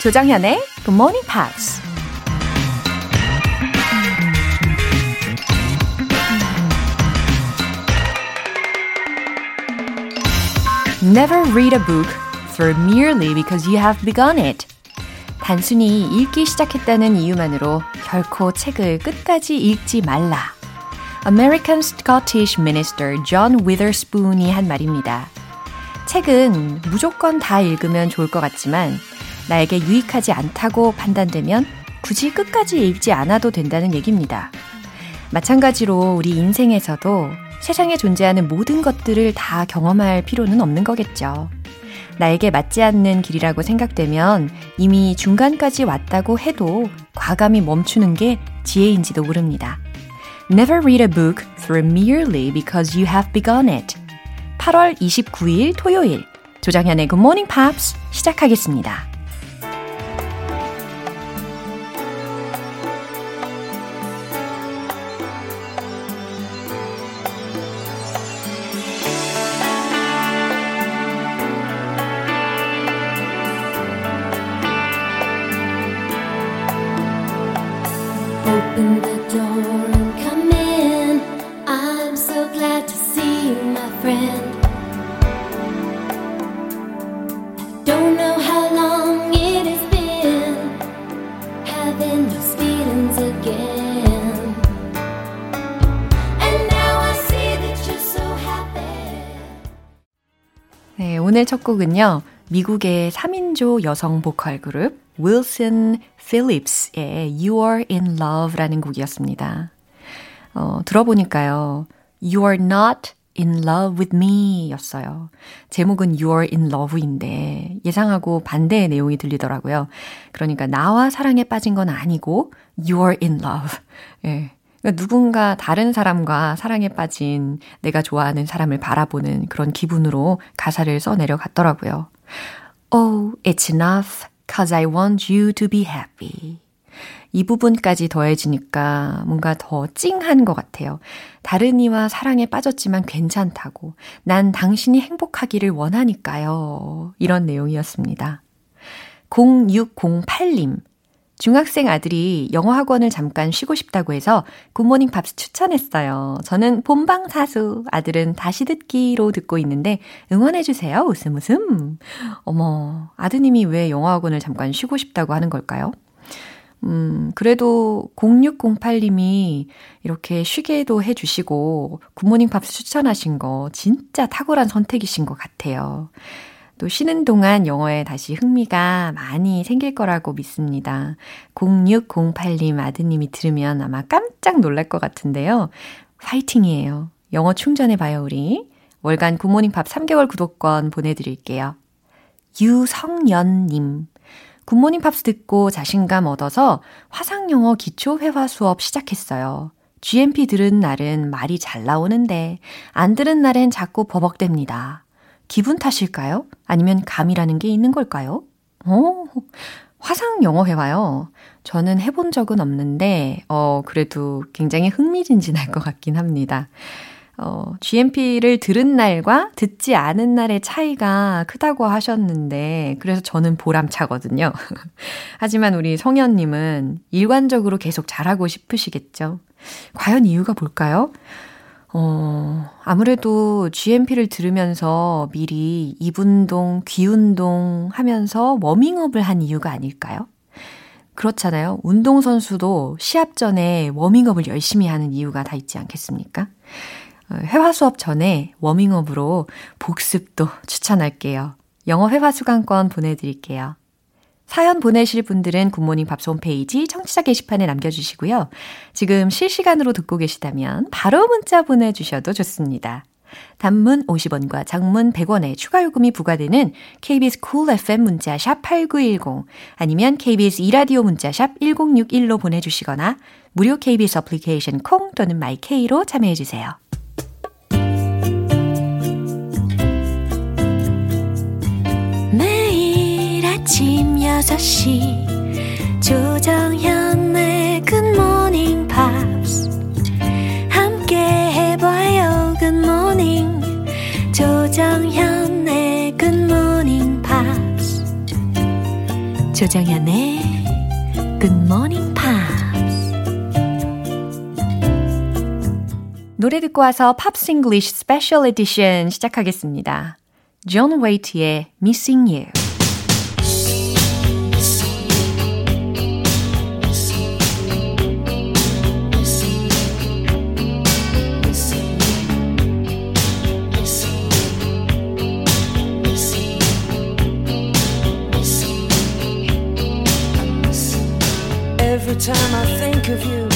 조정현의 Good Morning Pops. Never read a book for merely because you have begun it. 단순히 읽기 시작했다는 이유만으로 결코 책을 끝까지 읽지 말라. American Scottish minister John Witherspoon이 한 말입니다. 책은 무조건 다 읽으면 좋을 것 같지만 나에게 유익하지 않다고 판단되면 굳이 끝까지 읽지 않아도 된다는 얘기입니다. 마찬가지로 우리 인생에서도 세상에 존재하는 모든 것들을 다 경험할 필요는 없는 거겠죠. 나에게 맞지 않는 길이라고 생각되면 이미 중간까지 왔다고 해도 과감히 멈추는 게 지혜인지도 모릅니다. Never read a book through merely because you have begun it. 8월 29일 토요일 조정현의 Good Morning Pops 시작하겠습니다. 네, 오늘 첫 곡은요. 미국의 3인조 여성 보컬 그룹 윌슨 필립스의 You Are In Love라는 곡이었습니다. 들어보니까요. You Are Not In Love With Me 였어요. 제목은 You Are In Love인데 예상하고 반대의 내용이 들리더라고요. 그러니까 나와 사랑에 빠진 건 아니고 You Are In Love. 예. 그러니까 누군가 다른 사람과 사랑에 빠진 내가 좋아하는 사람을 바라보는 그런 기분으로 가사를 써내려갔더라고요. Oh, it's enough, cause I want you to be happy. 이 부분까지 더해지니까 뭔가 더 찡한 것 같아요. 다른 이와 사랑에 빠졌지만 괜찮다고. 난 당신이 행복하기를 원하니까요. 이런 내용이었습니다. 0608님. 중학생 아들이 영어 학원을 잠깐 쉬고 싶다고 해서 굿모닝 팝스 추천했어요. 저는 본방사수, 아들은 다시 듣기로 듣고 있는데 응원해주세요. 웃음 웃음. 어머, 아드님이 왜 영어 학원을 잠깐 쉬고 싶다고 하는 걸까요? 그래도 0608님이 이렇게 쉬게도 해주시고 굿모닝 팝스 추천하신 거 진짜 탁월한 선택이신 것 같아요. 또 쉬는 동안 영어에 다시 흥미가 많이 생길 거라고 믿습니다. 0608님 아드님이 들으면 아마 깜짝 놀랄 것 같은데요. 파이팅이에요. 영어 충전해봐요 우리. 월간 굿모닝팝 3개월 구독권 보내드릴게요. 유성연님. 굿모닝팝스 듣고 자신감 얻어서 화상영어 기초회화 수업 시작했어요. GMP 들은 날은 말이 잘 나오는데 안 들은 날엔 자꾸 버벅댑니다. 기분 탓일까요? 아니면 감이라는 게 있는 걸까요? 화상 영어 회화요. 저는 해본 적은 없는데 그래도 굉장히 흥미진진할 것 같긴 합니다. GMP를 들은 날과 듣지 않은 날의 차이가 크다고 하셨는데 그래서 저는 보람차거든요. 하지만 우리 성현님은 일관적으로 계속 잘하고 싶으시겠죠. 과연 이유가 뭘까요? 아무래도 GMP를 들으면서 미리 입 운동, 귀 운동 하면서 워밍업을 한 이유가 아닐까요? 그렇잖아요. 운동선수도 시합 전에 워밍업을 열심히 하는 이유가 다 있지 않겠습니까? 회화 수업 전에 워밍업으로 복습도 추천할게요. 영어 회화 수강권 보내드릴게요. 사연 보내실 분들은 굿모닝 밥스 홈페이지 청취자 게시판에 남겨주시고요. 지금 실시간으로 듣고 계시다면 바로 문자 보내주셔도 좋습니다. 단문 50원과 장문 100원의 추가 요금이 부과되는 KBS Cool FM 문자샵 8910 아니면 KBS e라디오 문자샵 1061로 보내주시거나 무료 KBS 어플리케이션 콩 또는 마이케이로 참여해주세요. 아침 6시 조정현의 굿모닝 팝스 함께 해봐요 굿모닝 조정현의 굿모닝 팝스 조정연의 Good Morning Pops. 노래 듣고 와서 Pops English Special Edition 시작하겠습니다. John Waite의 Missing You. Every time I think of you,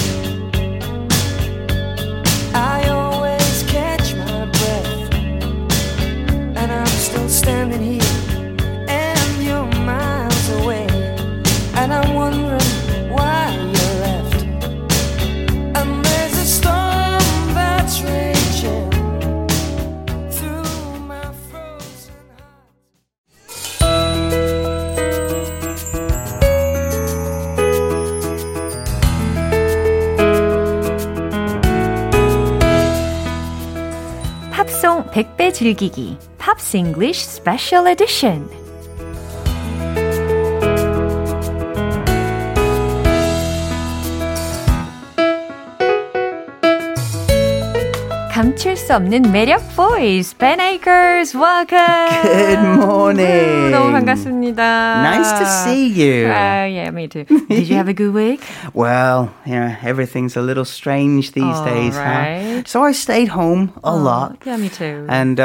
I always catch my breath, and I'm still standing here, and you're miles away, and I'm wondering why you left, and there's a storm that's raging through my frozen heart. 팝송 100배 즐기기 Pops English Special Edition. 감출 수 없는 매력 보이스 Ben Akers, welcome. Good morning. 너무 반갑습니다. Nice to see you. Yeah, me too. Did you have a good week? Well, yeah, everything's a little strange these days. Right. Huh? So I stayed home a lot. Yeah, me too. And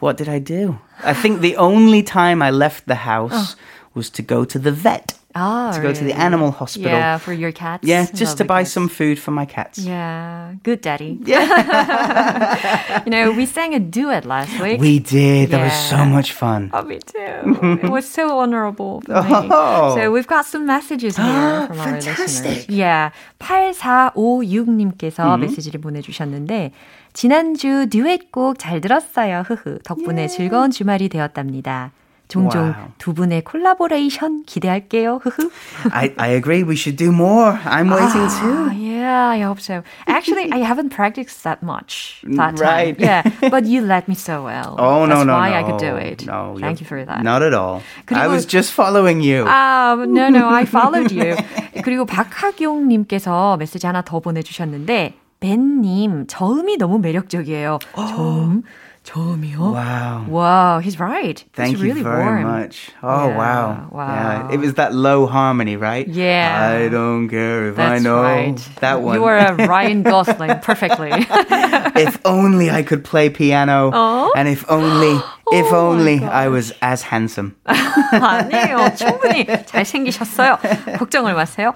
what did I do? I think the only time I left the house was to go to the vet. To go to the animal hospital. Yeah, for your cats. Yeah, just to buy some food for my cats. Yeah, good daddy. Yeah. You know, we sang a duet last week. We did. Yeah. That was so much fun. Oh, me too. It was so honorable for me. So we've got some messages here from our listeners. Yeah, 8456님께서 메시지를 보내주셨는데 지난주 듀엣곡 잘 들었어요. 덕분에 즐거운 주말이 되었답니다. 종종 두 분의 콜라보레이션 기대할게요. I agree. We should do more. I'm waiting too. Yeah, I hope so. Actually, I haven't practiced that much that time. Yeah, but you led me so well. That's why I could do it. No, thank you for that. Not at all. I was just following you. No, I followed you. 그리고 박학용님께서 메시지 하나 더 보내주셨는데 벤님, 저음이 너무 매력적이에요. 저음. 처음이요? Wow. Wow, he's right. Thank you very much. Oh, wow. Yeah, it was that low harmony, right? Yeah. I don't care if I know that one. You were a Ryan Gosling perfectly. If only I could play piano. And if only I was as handsome. 아니에요. 충분히 잘생기셨어요. 걱정을 마세요.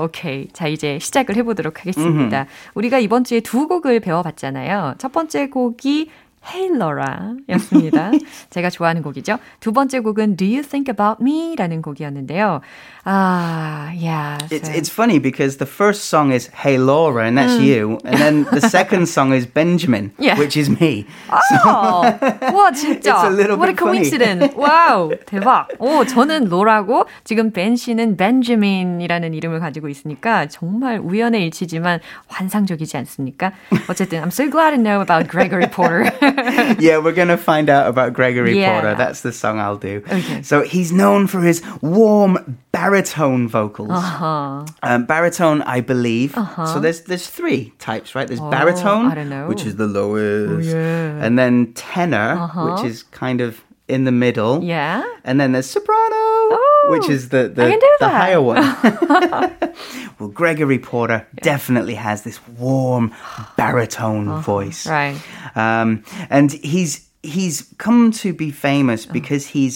오케이. 자, 이제 시작을 해보도록 하겠습니다. 우리가 이번 주에 두 곡을 배워봤잖아요. 첫 번째 곡이 Hey Laura 였습니다. 제가 좋아하는 곡이죠. 두 번째 곡은 Do You Think About Me? 라는 곡이었는데요. Yeah. It's funny because the first song is Hey Laura and that's you. And then the second song is Benjamin, which is me. 와, 진짜. It's a little bit funny. What a coincidence. 와우, 대박. 저는 로라고 지금 벤 씨는 벤저민이라는 이름을 가지고 있으니까 정말 우연의 일치지만 환상적이지 않습니까? 어쨌든 I'm so glad to know about Gregory Porter. Yeah, we're going to find out about Gregory Porter. That's the song I'll do. Okay. So he's known for his warm baritone vocals. Uh-huh. Baritone, I believe. Uh-huh. So there's three types, right? There's baritone, I don't know. Which is the lowest. Yeah. And then tenor, which is kind of in the middle. Yeah. And then there's soprano, which is the higher one. Well, Gregory Porter definitely has this warm baritone voice. Right. And he's come to be famous because he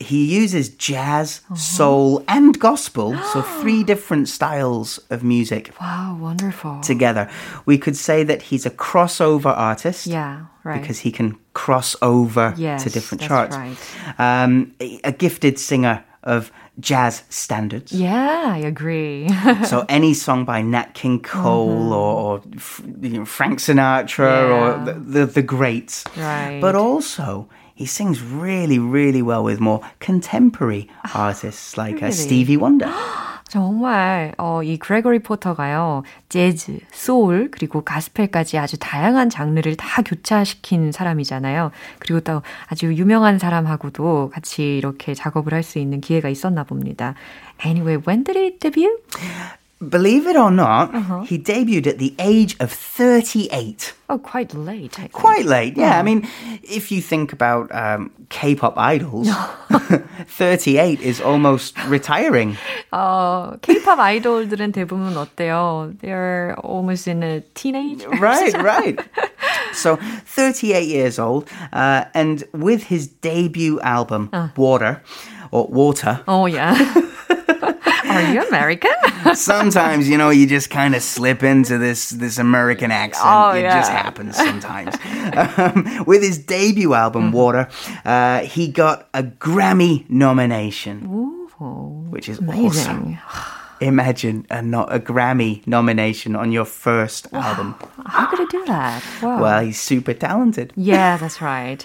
uses jazz, soul, and gospel. So three different styles of music. Wow, wonderful. Together. We could say that he's a crossover artist. Yeah, right. Because he can cross over to different charts. That's right. A gifted singer of jazz standards. Yeah, I agree. So any song by Nat King Cole or Frank Sinatra or the greats. Right. But also, he sings really, really well with more contemporary artists like Stevie Wonder. 정말 이 그레고리 포터가요. 재즈, 소울, 그리고 가스펠까지 아주 다양한 장르를 다 교차시킨 사람이잖아요. 그리고 또 아주 유명한 사람하고도 같이 이렇게 작업을 할 수 있는 기회가 있었나 봅니다. Anyway, when did he debut? Believe it or not, he debuted at the age of 38. Oh, quite late, I think. Quite late, yeah. I mean, if you think about K-pop idols, 38 is almost retiring. K-pop idol들은 대부분 어때요? They're almost in a teenage. Right, right. So, 38 years old, and with his debut album, Water. Oh, yeah. Are you American? Sometimes, you know, you just kind of slip into this American accent. Oh, it just happens sometimes. With his debut album, Water, he got a Grammy nomination, which is amazing. Awesome. Imagine a Grammy nomination on your first album. How could he do that? Wow. Well, he's super talented. Yeah, that's right.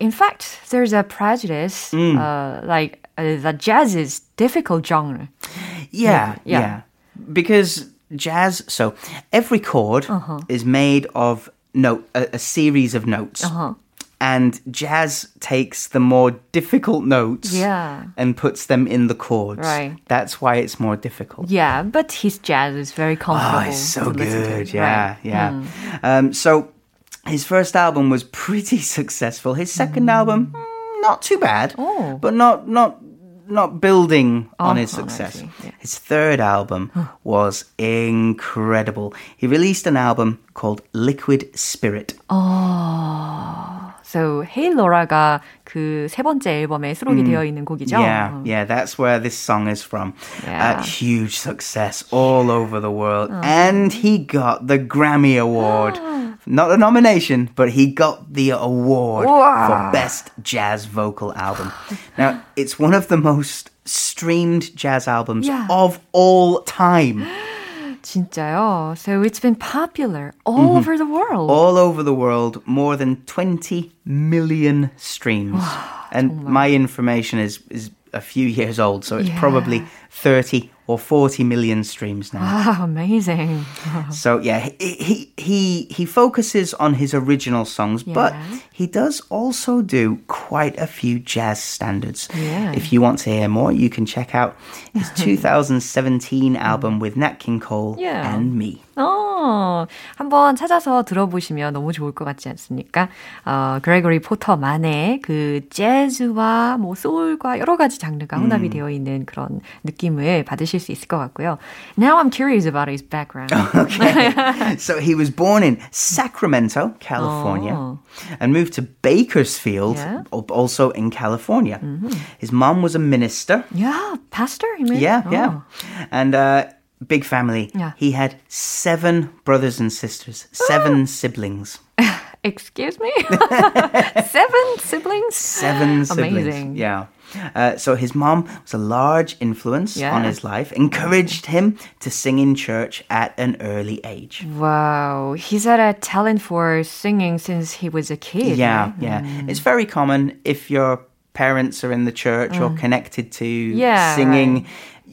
In fact, there's a prejudice, that jazz is difficult genre. Yeah. Because jazz, so every chord is made of a series of notes. And jazz takes the more difficult notes and puts them in the chords. Right. That's why it's more difficult. Yeah, but his jazz is very comfortable. Oh, it's so good. To, yeah. Mm. So his first album was pretty successful. His second album, not too bad, but not building on his success. His third album was incredible. He released an album called Liquid Spirit. So Hey Laura가 그 세 번째 앨범에 수록이 되어 있는 곡이죠. Yeah, that's where this song is from. Yeah. A huge success all over the world. And he got the Grammy Award. Not a nomination, but he got the award for Best Jazz Vocal Album. Now, it's one of the most streamed jazz albums of all time. 진짜요? So it's been popular all over the world. All over the world, more than 20 million streams. And 정말. My information is a few years old, so it's probably 30 or 40 million streams now. Wow, amazing. So yeah, he focuses on his original songs, but he does also do quite a few jazz standards. Yeah. If you want to hear more, you can check out his 2017 album with Nat King Cole and me. 한번 찾아서 들어보시면 너무 좋을 것 같지 않습니까? 그레고리 포터만의 그 재즈와 뭐 소울과 여러 가지 장르가 혼합이 되어 있는 그런 느낌을 받으실 수 있을 것 같고요. Now I'm curious about his background. Okay. So he was born in Sacramento, California, and moved to Bakersfield, also in California. His mom was a minister. Yeah, pastor, you mean? Yeah. And big family. Yeah. He had 7 brothers and sisters, 7 siblings. Excuse me? 7 siblings? 7 siblings. Amazing. Yeah. So his mom was a large influence on his life, encouraged him to sing in church at an early age. Wow. He's had a talent for singing since he was a kid. Yeah. It's very common if your parents are in the church or connected to singing. Right.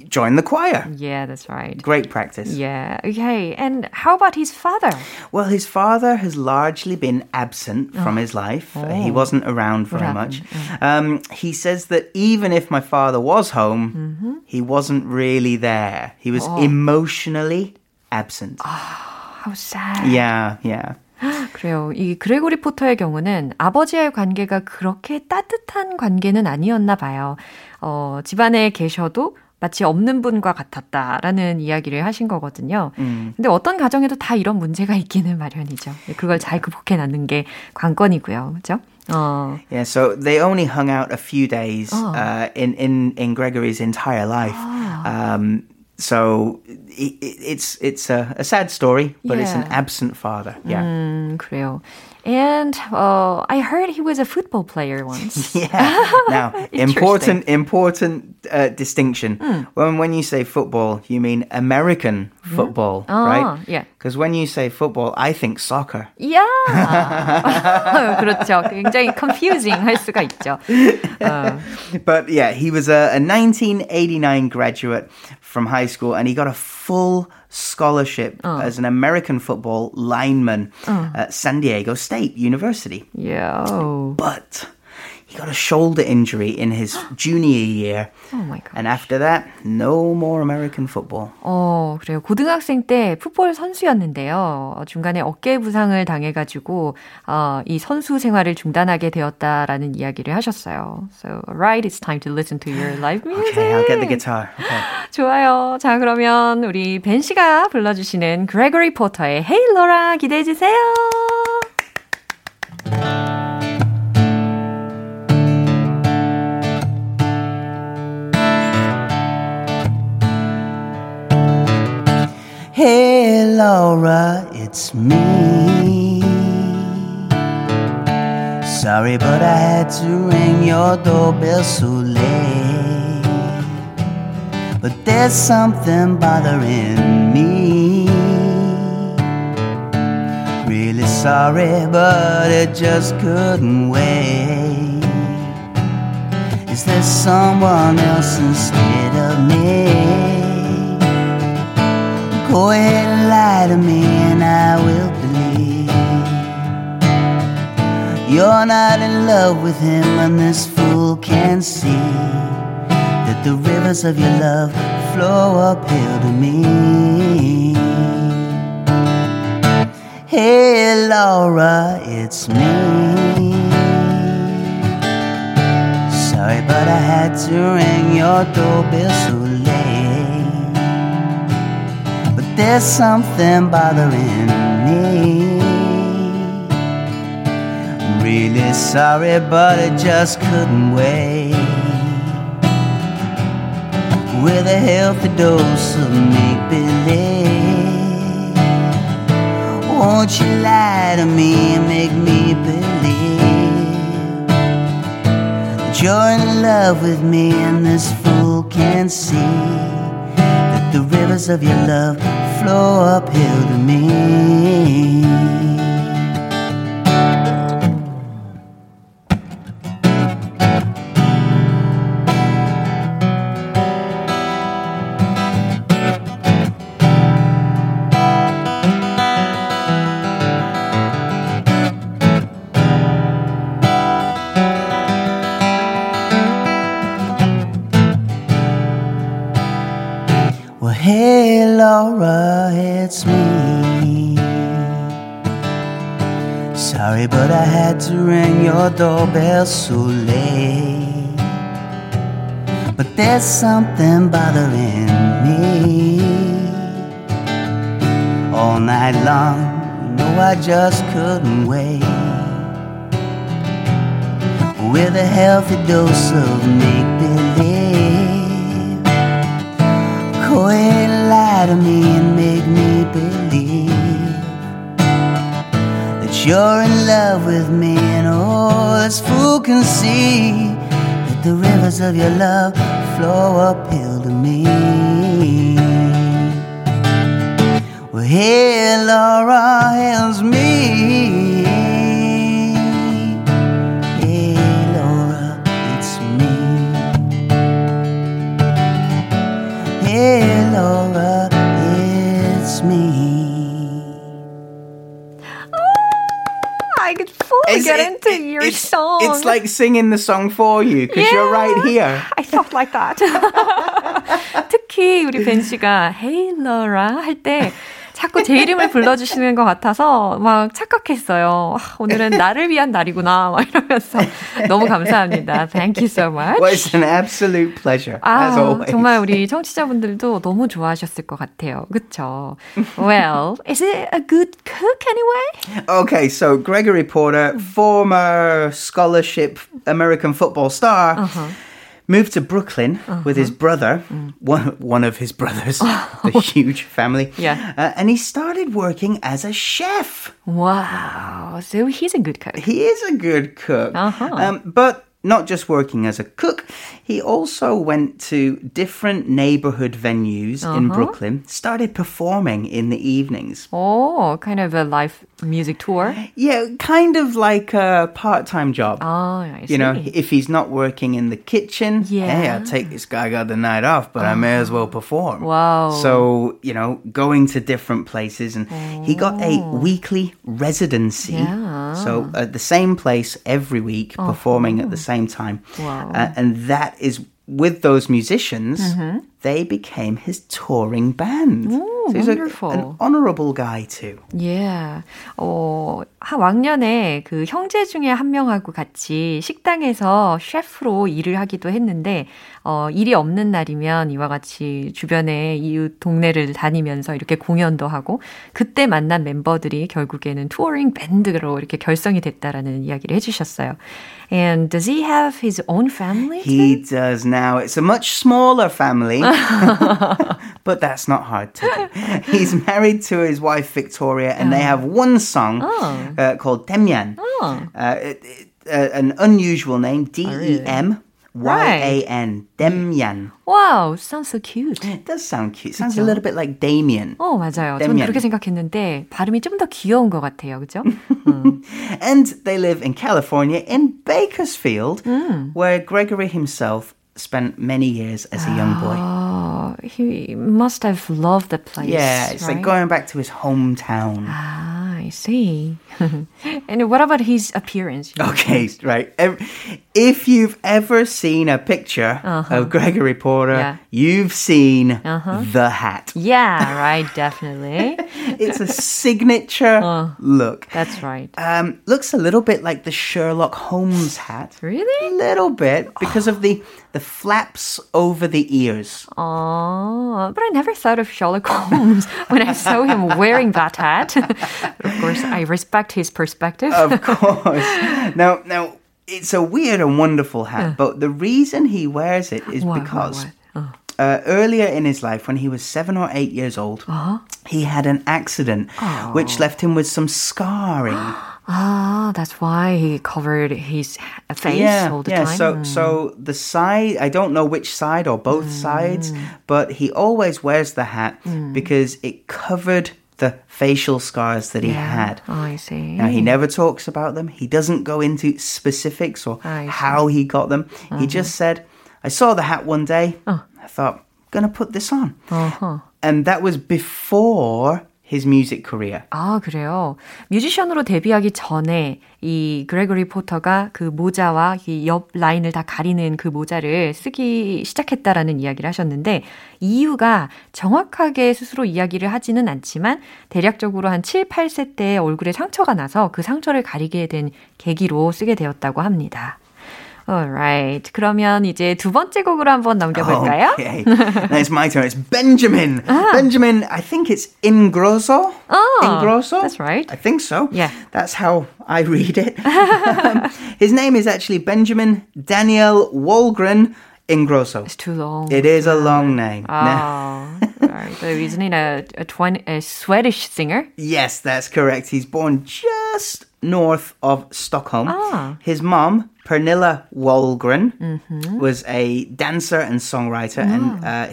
Join the choir. Yeah, that's right. Great practice. Yeah, okay. And how about his father? Well, his father has largely been absent from his life. He wasn't around very much. He says that even if my father was home, he wasn't really there. He was emotionally absent. Oh, how sad. Yeah. 그래요. 이 그레고리 포터의 경우는 아버지와의 관계가 그렇게 따뜻한 관계는 아니었나 봐요. 집안에 계셔도 마치 없는 분과 같았다라는 이야기를 하신 거거든요. 근데 어떤 가정에도 다 이런 문제가 있기는 마련이죠. 그걸 잘 극복해내는 게 관건이고요. 그렇죠? Yeah, so they only hung out a few days in Gregory's entire life. So it's a sad story, but it's an absent father. Yeah. 그래요. And I heard he was a football player once. Yeah. Now, important distinction. When you say football, you mean American football, right? Yeah. Because when you say football, I think soccer. Yeah. 그렇죠. 굉장히 confusing 할 수가 있죠. But yeah, he was a 1989 graduate from high school, and he got a full scholarship as an American football lineman at San Diego State University. Yeah. But he got a shoulder injury in his junior year. Oh my god. And after that, no more American football. 그래요. 고등학생 때 풋볼 선수였는데요. 중간에 어깨 부상을 당해 가지고 이 선수 생활을 중단하게 되었다라는 이야기를 하셨어요. So, right, it's time to listen to your live music. Okay, I'll get the guitar. Okay. 좋아요. 자, 그러면 우리 벤 씨가 불러 주시는 Gregory Porter의 Hey Laura 기대해 주세요. Hey Laura, it's me. Sorry, but I had to ring your doorbell so late. But there's something bothering me. Really sorry, but it just couldn't wait. Is there someone else instead of me? Go ahead and lie to me and I will believe you're not in love with him, and this fool can see that the rivers of your love flow uphill to me. Hey Laura, it's me. Sorry, but I had to ring your doorbell so late. There's something bothering me. I'm really sorry, but it just couldn't wait. With a healthy dose of make-believe, won't you lie to me and make me believe that you're in love with me, and this fool can't see that the rivers of your love flow uphill to me. Well, hey Laura, it's me. Sorry, but I had to ring your doorbell so late. But there's something bothering me. All night long, you know I just couldn't wait. With a healthy dose of make-believe, go ahead and lie to me and make me believe that you're in love with me, and oh, this fool can see that the rivers of your love flow uphill to me. Well, hey Laura, helps me. Hey Laura, it's me. I could fully get into your song. It's like singing the song for you because you're right here. I thought like that. 특히 우리 벤 씨가 Hey Laura 할 때 자꾸 제 이름을 불러주시는 것 같아서 막 착각했어요. 오늘은 나를 위한 날이구나 막 이러면서 너무 감사합니다. Thank you so much. Well, it's an absolute pleasure, as always. 정말 우리 청취자분들도 너무 좋아하셨을 것 같아요. 그렇죠? Well, is it a good cook anyway? Okay, so Gregory Porter, former scholarship American football star, moved to Brooklyn with his brother, one of his brothers, the huge family. Yeah. And he started working as a chef. Wow. So he's a good cook. He is a good cook. But not just working as a cook, he also went to different neighborhood venues in Brooklyn, started performing in the evenings. Oh, kind of a live music tour? Yeah, kind of like a part-time job. Oh, I see. You know, if he's not working in the kitchen, hey, I'll take this guy, got the night off, but I may as well perform. Wow. So, you know, going to different places, and he got a weekly residency. Yeah. So at the same place every week, performing at the same time. Wow. And that is, with those musicians, they became his touring band. Ooh, so he's wonderful. An honorable guy too. Yeah. 왕년에 그 형제 중에 한 명하고 같이 식당에서 셰프로 일을 하기도 했는데 일이 없는 날이면 이와 같이 주변에 이웃 동네를 다니면서 이렇게 공연도 하고 그때 만난 멤버들이 결국에는 투어링 밴드로 이렇게 결성이 됐다라는 이야기를 해주셨어요. And does he have his own family? He does now. It's a much smaller family. But that's not hard to do. He's married to his wife, Victoria, and they have one son called Demyan. An unusual name, D-E-M-Y-A-N, Demyan. Wow, sounds so cute. It does sound cute. Sounds a little bit like Damien. 맞아요. 저는 그렇게 생각했는데 발음이 좀 더 귀여운 것 같아요. 그렇죠? And they live in California, in Bakersfield, where Gregory himself spent many years as a young boy. He must have loved the place. Yeah, it's right? Like going back to his hometown. Ah, I see. And what about his appearance? Okay, right. If you've ever seen a picture of Gregory Porter, you've seen the hat. Yeah, right, definitely. It's a signature look. That's right. Looks a little bit like the Sherlock Holmes hat. Really? A little bit, because of the flaps over the ears. Oh, but I never thought of Sherlock Holmes when I saw him wearing that hat. Of course, I respect his perspective. Of course. Now, it's a weird and wonderful hat, but the reason he wears it is because earlier in his life, when he was 7 or 8 years old, he had an accident, which left him with some scarring. Ah, that's why he covered his face all the time. So the side, I don't know which side or both sides, but he always wears the hat because it covered the facial scars that he had. Oh, I see. Now, he never talks about them. He doesn't go into specifics or how he got them. He just said, I saw the hat one day. I thought, I'm going to put this on. And that was before his music career. 아, 그래요. 뮤지션으로 데뷔하기 전에 이 그레고리 포터가 그 모자와 이 옆 라인을 다 가리는 그 모자를 쓰기 시작했다라는 이야기를 하셨는데 이유가 정확하게 스스로 이야기를 하지는 않지만 대략적으로 한 7, 8세 때 얼굴에 상처가 나서 그 상처를 가리게 된 계기로 쓰게 되었다고 합니다. Alright, 그러면 이제 두 번째 곡으로 한번 넘겨볼까요? Okay, now it's my turn. It's Benjamin. Benjamin, I think it's Ingrosso. Oh, Ingrosso? That's right. I think so. Yeah. That's how I read it. His name is actually Benjamin Daniel Walgren Ingrosso. It's too long. It is a long name. Oh. Right. So isn't he a Swedish singer? Yes, that's correct. He's born just north of Stockholm. His mom, Pernilla Wahlgren, was a dancer and songwriter. And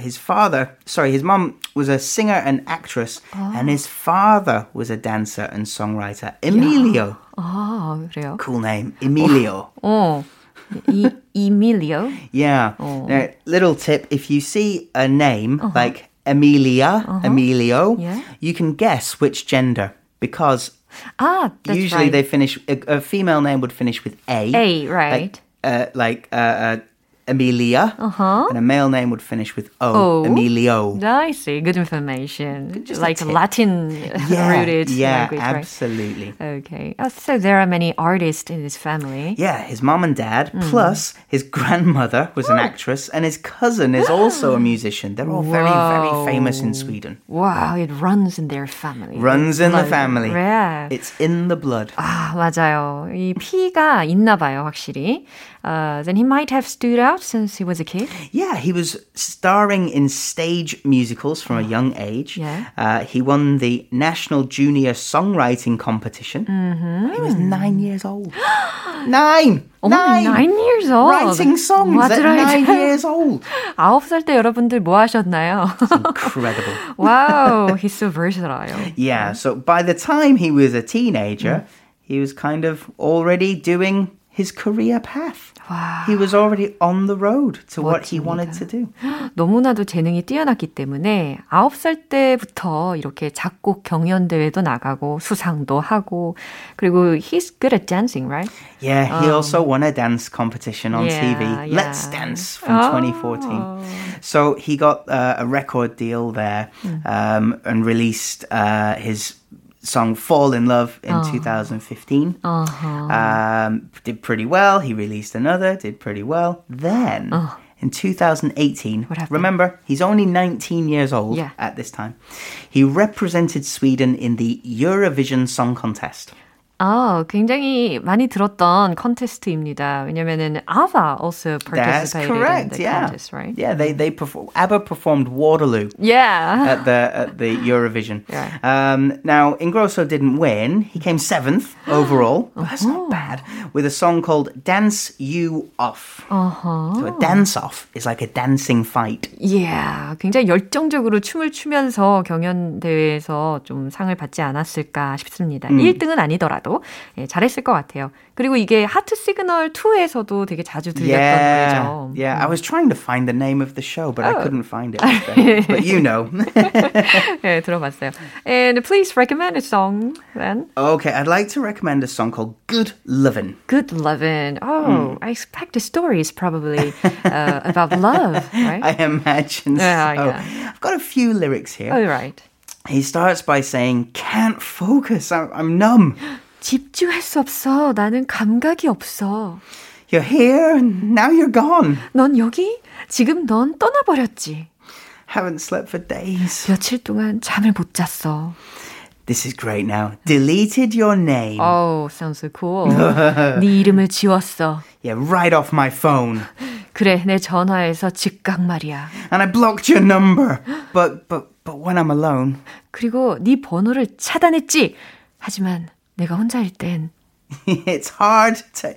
his mom was a singer and actress. And his father was a dancer and songwriter. Emilio. Oh, 그래요? Cool name, Emilio. Oh. Emilio? Yeah. Oh. Now, little tip, if you see a name like Emilia, Emilio, you can guess which gender because usually they finish, a female name would finish with A. A, right. Like Emilia, and a male name would finish with O, Emilio. I see, good information. Just like Latin-rooted language, right? Yeah, absolutely. Okay, so there are many artists in his family. Yeah, his mom and dad, plus his grandmother was an actress, and his cousin is also a musician. They're all very, very famous in Sweden. Wow, it runs in their family. Runs in the family. Yeah. It's in the blood. 아, 맞아요. 이 피가 있나 봐요, 확실히. Then he might have stood out about since he was a kid? Yeah, he was starring in stage musicals from a young age. Yeah. He won the National Junior Songwriting Competition. Mm-hmm. He was 9 years old. Nine! Only 9 years old. Writing songs at 9 years old. 9살 때 여러분들 뭐 하셨나요? It's incredible. Wow, he's so versatile. Yeah, so by the time he was a teenager, he was kind of already doing his career path. Wow. He was already on the road to 멋집니다. What he wanted to do. 너무나도 재능이 뛰어났기 때문에 9살 때부터 이렇게 작곡 경연대회도 나가고 수상도 하고 그리고 he's good at dancing, right? Yeah, he also won a dance competition on TV. Yeah. Let's Dance from 2014. So he got a record deal there and released his song Fall in Love in 2015. Did pretty well. He released another, did pretty well. Then, in 2018, remember, he's only 19 years old at this time. He represented Sweden in the Eurovision Song Contest. 굉장히 많이 들었던 콘테스트입니다. 왜냐면은 ABBA also participated in the contest, right? Yeah, ABBA performed Waterloo at the Eurovision. Yeah. Now, Ingrosso didn't win. He came 7th overall. But that's not bad. With a song called Dance You Off. So a dance-off is like a dancing fight. Yeah, 굉장히 열정적으로 춤을 추면서 경연대회에서 좀 상을 받지 않았을까 싶습니다. 1등은 아니더라도. 예, 잘했을 것 같아요. 그리고 이게 하트 시그널 2에서도 되게 자주 들렸던 노래죠. Yeah, I was trying to find the name of the show, but I couldn't find it. But you know. 예, 들어봤어요. And please recommend a song then. Okay, I'd like to recommend a song called Good Lovin'. Good Lovin'. Oh, I expect the story is probably about love, right? I imagine so. Yeah. I've got a few lyrics here. All right. He starts by saying, can't focus, I'm numb. 집중할 수 없어. 나는 감각이 없어. You're here, now you're gone. 넌 여기, 지금 넌 떠나버렸지. Haven't slept for days. 며칠 동안 잠을 못 잤어. This is great now. Deleted your name. Oh, sounds so cool. 네 이름을 지웠어. Yeah, right off my phone. 그래, 내 전화에서 즉각 말이야. And I blocked your number. But when I'm alone. 그리고 네 번호를 차단했지. 하지만 내가 혼자일 땐 It's harder to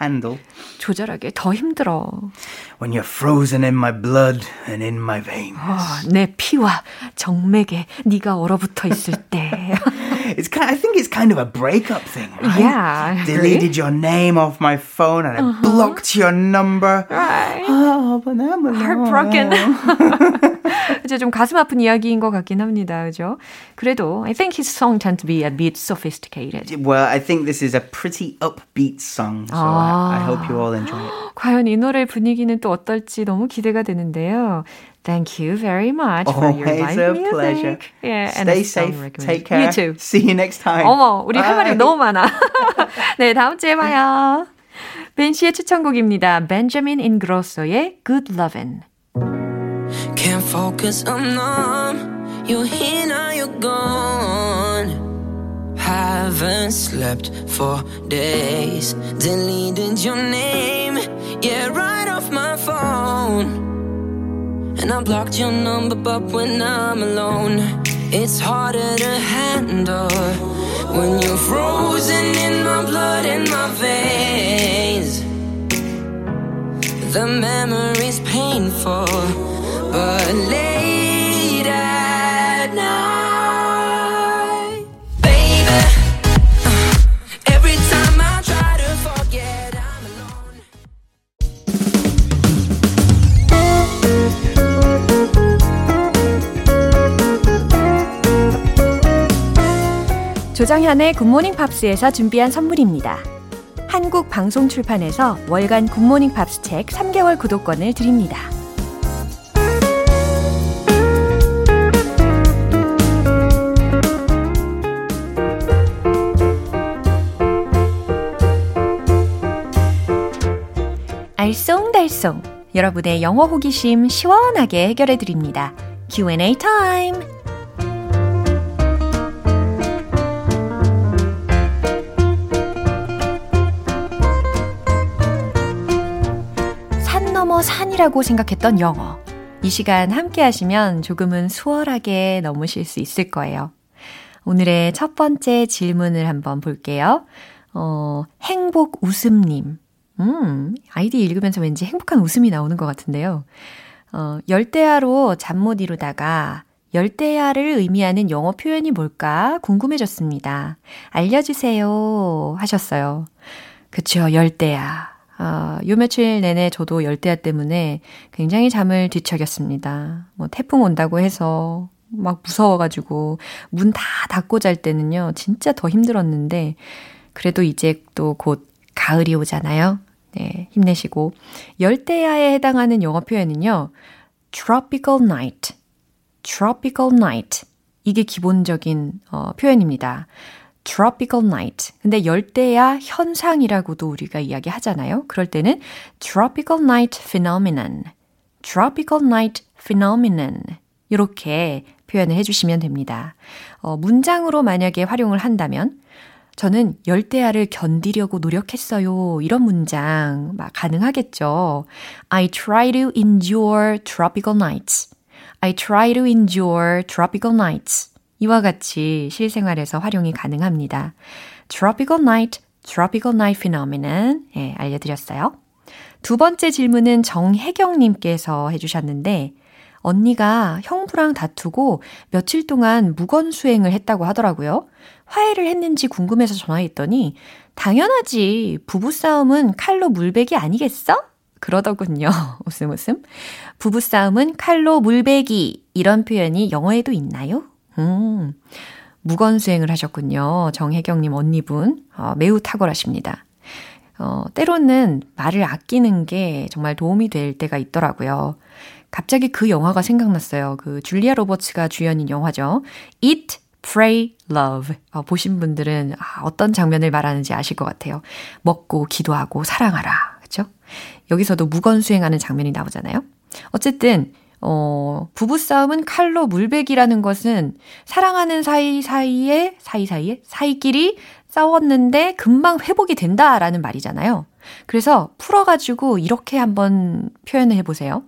handle. 조절하기 더 힘들어. When you're frozen in my blood and in my veins. 내 피와 정맥에 네가 얼어붙어 있을 때. I think it's kind of a breakup thing, right? Yeah. Deleted your name off my phone and I blocked your number. Right. But I'm alone. Heartbroken. 이제 좀 가슴 아픈 이야기인 것 같긴 합니다, 그죠? 그래도 I think his song tends to be a bit sophisticated. Well, I think this is a pretty upbeat song, so I hope you all enjoy it. 과연 이 노래의 분위기는 또 어떨지 너무 기대가 되는데요. Thank you very much for your live music. Always a pleasure. Yeah, stay safe. Take care. You too. See you next time. 어머, 우리 할 말이 너무 많아. 네, 다음 주에 봐요. 벤 씨의 추천곡입니다. Benjamin Ingrosso의 Good Lovin'. Can't focus, I'm numb. You're here, now you're gone. Haven't slept for days. Deleted your name, yeah, right off my phone. And I blocked your number, but when I'm alone, it's harder to handle. When you're frozen in my blood, in my veins, the memory's painful. But late at night, baby, every time I try to forget, I'm alone. 조정현의 굿모닝 팝스에서 준비한 선물입니다. 한국 방송 출판에서 월간 굿모닝 팝스 책 3개월 구독권을 드립니다. 알쏭달쏭 여러분의 영어 호기심 시원하게 해결해 드립니다. Q&A 타임. 너머 산이라고 생각했던 영어. 이 시간 함께 하시면 조금은 수월하게 넘으실 수 있을 거예요. 오늘의 첫 번째 질문을 한번 볼게요. 행복 웃음님. 아이디 읽으면서 왠지 행복한 웃음이 나오는 것 같은데요. 열대야로 잠 못 이루다가 열대야를 의미하는 영어 표현이 뭘까 궁금해졌습니다. 알려주세요 하셨어요. 그쵸, 열대야. 요 며칠 내내 저도 열대야 때문에 굉장히 잠을 뒤척였습니다. 뭐 태풍 온다고 해서 막 무서워가지고 문 다 닫고 잘 때는요. 진짜 더 힘들었는데 그래도 이제 또 곧 가을이 오잖아요. 네, 힘내시고. 열대야에 해당하는 영어 표현은요. tropical night. tropical night. 이게 기본적인 표현입니다. tropical night. 근데 열대야 현상이라고도 우리가 이야기하잖아요. 그럴 때는 tropical night phenomenon. tropical night phenomenon. 이렇게 표현을 해주시면 됩니다. 문장으로 만약에 활용을 한다면 저는 열대야를 견디려고 노력했어요. 이런 문장 막 가능하겠죠. I try to endure tropical nights. I try to endure tropical nights. 이와 같이 실생활에서 활용이 가능합니다. tropical night phenomenon 예, 알려드렸어요. 두 번째 질문은 정혜경님께서 해주셨는데 언니가 형부랑 다투고 며칠 동안 무건수행을 했다고 하더라고요. 화해를 했는지 궁금해서 전화했더니 당연하지 부부싸움은 칼로 물베기 아니겠어? 그러더군요. 웃음 웃음. 부부싸움은 칼로 물베기 이런 표현이 영어에도 있나요? 무건수행을 하셨군요. 정혜경님 언니분 매우 탁월하십니다. 때로는 말을 아끼는 게 정말 도움이 될 때가 있더라고요. 갑자기 그 영화가 생각났어요. 그 줄리아 로버츠가 주연인 영화죠. Eat, Pray, Love. 보신 분들은 어떤 장면을 말하는지 아실 것 같아요. 먹고 기도하고 사랑하라. 그렇죠? 여기서도 무건수행하는 장면이 나오잖아요. 어쨌든 부부싸움은 칼로 물베기라는 것은 사랑하는 사이사이에 사이끼리 싸웠는데 금방 회복이 된다라는 말이잖아요. 그래서 풀어가지고 이렇게 한번 표현을 해보세요.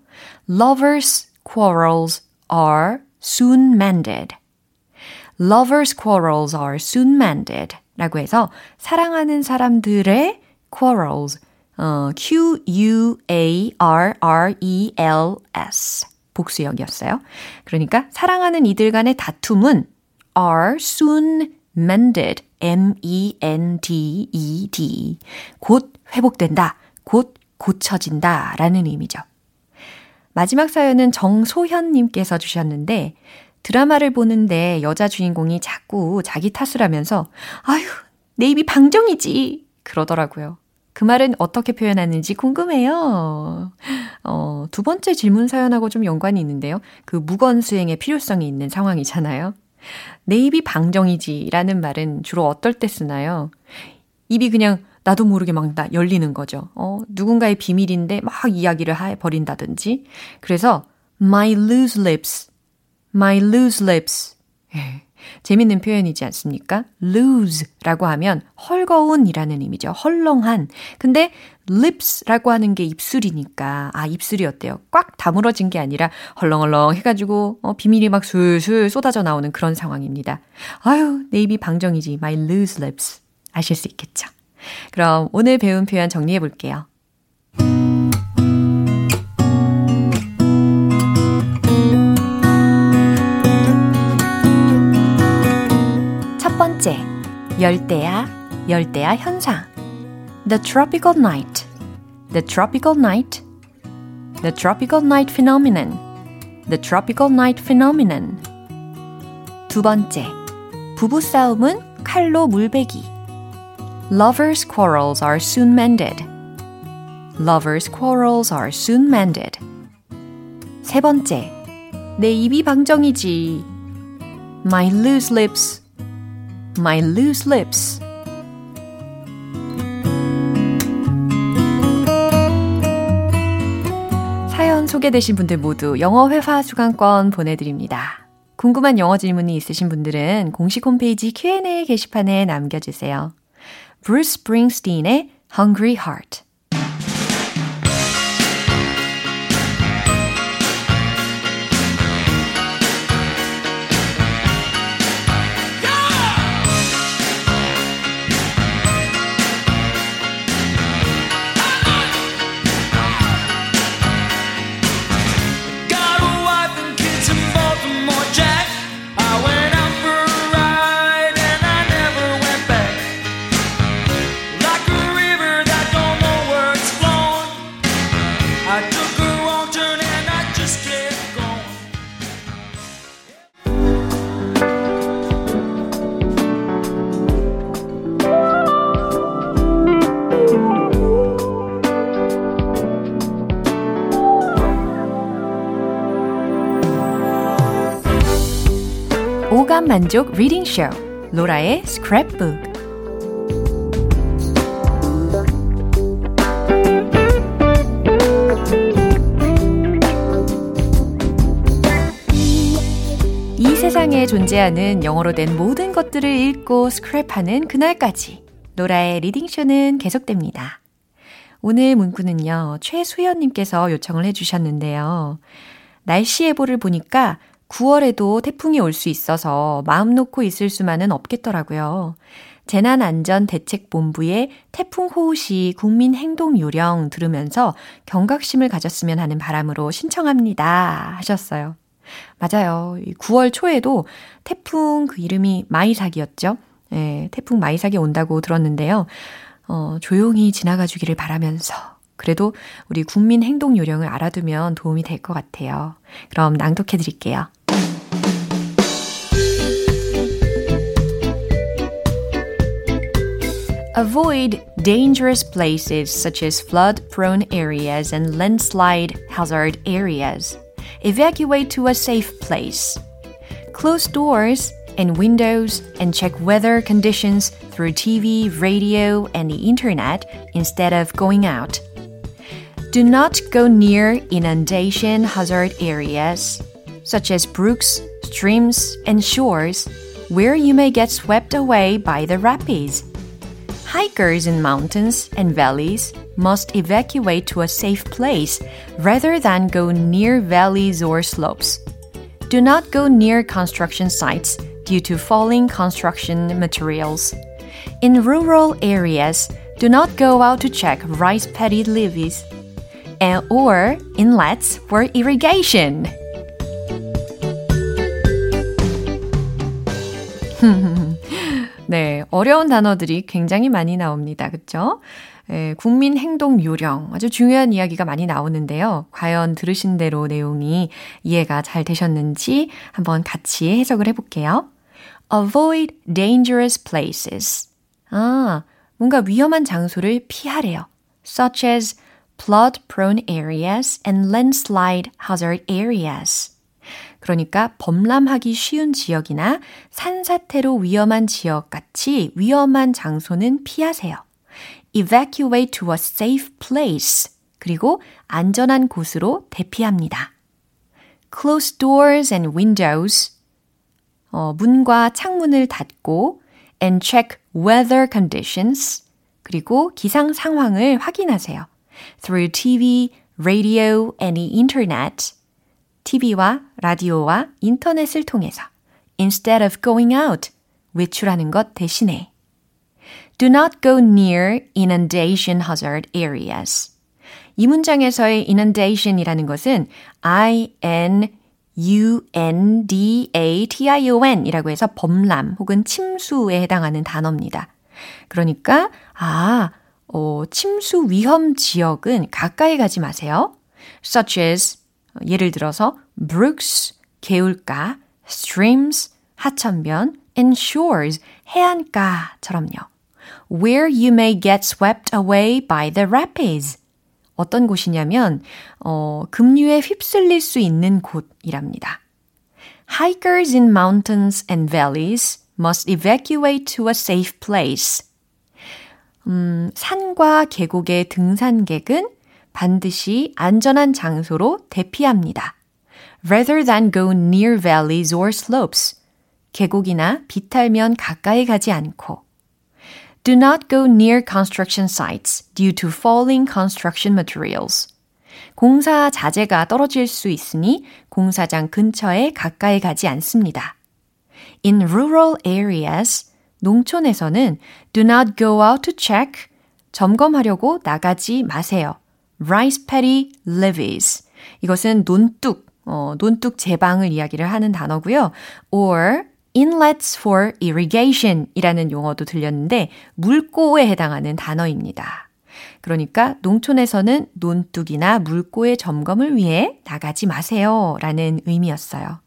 Lovers' quarrels are soon mended. Lovers' quarrels are soon mended. 라고 해서 사랑하는 사람들의 quarrels, Q-U-A-R-R-E-L-S 복수형이었어요. 그러니까 사랑하는 이들 간의 다툼은 are soon mended. M-E-N-D-E-D 곧 회복된다, 곧 고쳐진다 라는 의미죠. 마지막 사연은 정소현님께서 주셨는데 드라마를 보는데 여자 주인공이 자꾸 자기 탓을 하면서 아휴 내 입이 방정이지 그러더라고요. 그 말은 어떻게 표현하는지 궁금해요. 두 번째 질문 사연하고 좀 연관이 있는데요. 그 무건수행의 필요성이 있는 상황이잖아요. 내 입이 방정이지라는 말은 주로 어떨 때 쓰나요? 입이 그냥 나도 모르게 막 열리는 거죠. 누군가의 비밀인데 막 이야기를 해버린다든지. 그래서 my loose lips, my loose lips. 재밌는 표현이지 않습니까? loose라고 하면 헐거운이라는 의미죠. 헐렁한. 근데 lips라고 하는 게 입술이니까 입술이 어때요? 꽉 다물어진 게 아니라 헐렁헐렁 해가지고 비밀이 막 술술 쏟아져 나오는 그런 상황입니다. 아유 내 입이 방정이지. my loose lips. 아실 수 있겠죠? 그럼 오늘 배운 표현 정리해 볼게요. 열대야 현상. The tropical night phenomenon. The tropical night phenomenon. 두 번째, 부부싸움은 칼로 물베기. Lovers' quarrels are soon mended. Lovers' quarrels are soon mended. 세 번째, 내 입이 방정이지. My loose lips. My loose lips. 사연 소개되신 분들 모두 영어 회화 수강권 보내드립니다. 궁금한 영어 질문이 있으신 분들은 공식 홈페이지 Q&A 게시판에 남겨주세요. Bruce Springsteen의 Hungry Heart. 오감 만족 리딩 쇼 로라의 스크랩북. 이 세상에 존재하는 영어로 된 모든 것들을 읽고 스크랩하는 그날까지 로라의 리딩 쇼는 계속됩니다. 오늘 문구는요, 최수연님께서 요청을 해주셨는데요. 날씨 예보를 보니까 9월에도 태풍이 올 수 있어서 마음 놓고 있을 수만은 없겠더라고요. 재난안전대책본부의 태풍 호우시 국민행동요령 들으면서 경각심을 가졌으면 하는 바람으로 신청합니다 하셨어요. 맞아요. 9월 초에도 태풍 그 이름이 마이삭이었죠. 예, 태풍 마이삭이 온다고 들었는데요. 조용히 지나가주기를 바라면서 그래도 우리 국민행동요령을 알아두면 도움이 될 것 같아요. 그럼 낭독해드릴게요. Avoid dangerous places such as flood-prone areas and landslide hazard areas. Evacuate to a safe place. Close doors and windows and check weather conditions through TV, radio, and the internet instead of going out. Do not go near inundation hazard areas, such as brooks, streams, and shores, where you may get swept away by the rapids. Hikers in mountains and valleys must evacuate to a safe place rather than go near valleys or slopes. Do not go near construction sites due to falling construction materials. In rural areas, do not go out to check rice paddy levees. And or inlets for irrigation. 네, 어려운 단어들이 굉장히 많이 나옵니다. 그렇죠? 국민행동요령, 아주 중요한 이야기가 많이 나오는데요. 과연 들으신 대로 내용이 이해가 잘 되셨는지 한번 같이 해석을 해볼게요. Avoid dangerous places. 아, 뭔가 위험한 장소를 피하래요. Such as flood-prone areas and landslide hazard areas. 그러니까 범람하기 쉬운 지역이나 산사태로 위험한 지역 같이 위험한 장소는 피하세요. Evacuate to a safe place. 그리고 안전한 곳으로 대피합니다. Close doors and windows. 문과 창문을 닫고 and check weather conditions. 그리고 기상 상황을 확인하세요. Through TV, radio, and the internet. TV와 라디오와 인터넷을 통해서 instead of going out, 외출하는 것 대신에 Do not go near inundation hazard areas. 이 문장에서의 inundation이라는 것은 inundation이라고 해서 범람 혹은 침수에 해당하는 단어입니다. 그러니까 침수 위험 지역은 가까이 가지 마세요. Such as, 예를 들어서 brooks, 개울가, streams, 하천변, and shores, 해안가처럼요. Where you may get swept away by the rapids. 어떤 곳이냐면 급류에 휩쓸릴 수 있는 곳이랍니다. Hikers in mountains and valleys must evacuate to a safe place. 산과 계곡의 등산객은 반드시 안전한 장소로 대피합니다. Rather than go near valleys or slopes. 계곡이나 비탈면 가까이 가지 않고. Do not go near construction sites due to falling construction materials. 공사 자재가 떨어질 수 있으니 공사장 근처에 가까이 가지 않습니다. In rural areas, 농촌에서는 do not go out to check, 점검하려고 나가지 마세요. Rice paddy levees. 이것은 논뚝 제방을 이야기를 하는 단어고요. Or inlets for irrigation 이라는 용어도 들렸는데 물고에 해당하는 단어입니다. 그러니까 농촌에서는 논뚝이나 물고의 점검을 위해 나가지 마세요 라는 의미였어요.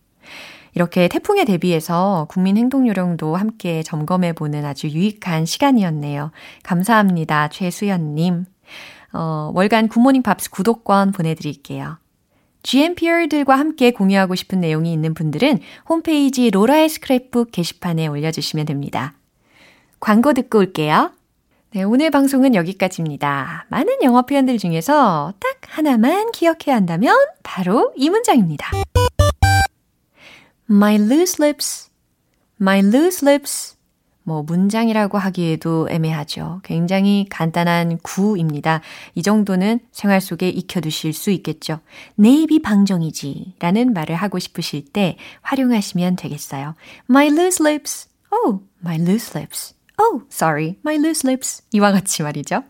이렇게 태풍에 대비해서 국민행동요령도 함께 점검해보는 아주 유익한 시간이었네요. 감사합니다, 최수연님. 월간 굿모닝 팝스 구독권 보내드릴게요. GMPR들과 함께 공유하고 싶은 내용이 있는 분들은 홈페이지 로라의 스크랩북 게시판에 올려주시면 됩니다. 광고 듣고 올게요. 네, 오늘 방송은 여기까지입니다. 많은 영어 표현들 중에서 딱 하나만 기억해야 한다면 바로 이 문장입니다. My loose lips, my loose lips. 뭐 문장이라고 하기에도 애매하죠. 굉장히 간단한 구입니다. 이 정도는 생활 속에 익혀두실 수 있겠죠. 내 입이 방정이지 라는 말을 하고 싶으실 때 활용하시면 되겠어요. My loose lips. Oh, my loose lips. Oh, sorry. My loose lips. 이와 같이 말이죠.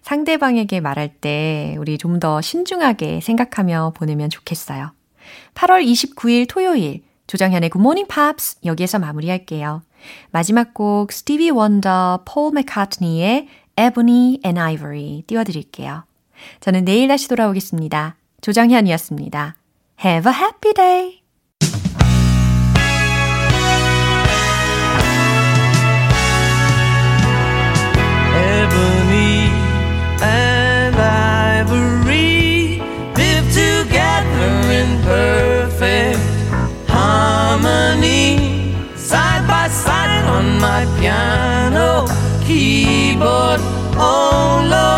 상대방에게 말할 때 우리 좀 더 신중하게 생각하며 보내면 좋겠어요. 8월 29일 토요일 조정현의 Good Morning Pops 여기에서 마무리할게요. 마지막 곡 스티비 원더, 폴 맥카트니의 Ebony and Ivory 띄워드릴게요. 저는 내일 다시 돌아오겠습니다. 조정현이었습니다. Have a happy day! Ebony and Ivory live together in perfect harmony. Side by side on my piano keyboard, oh Lord.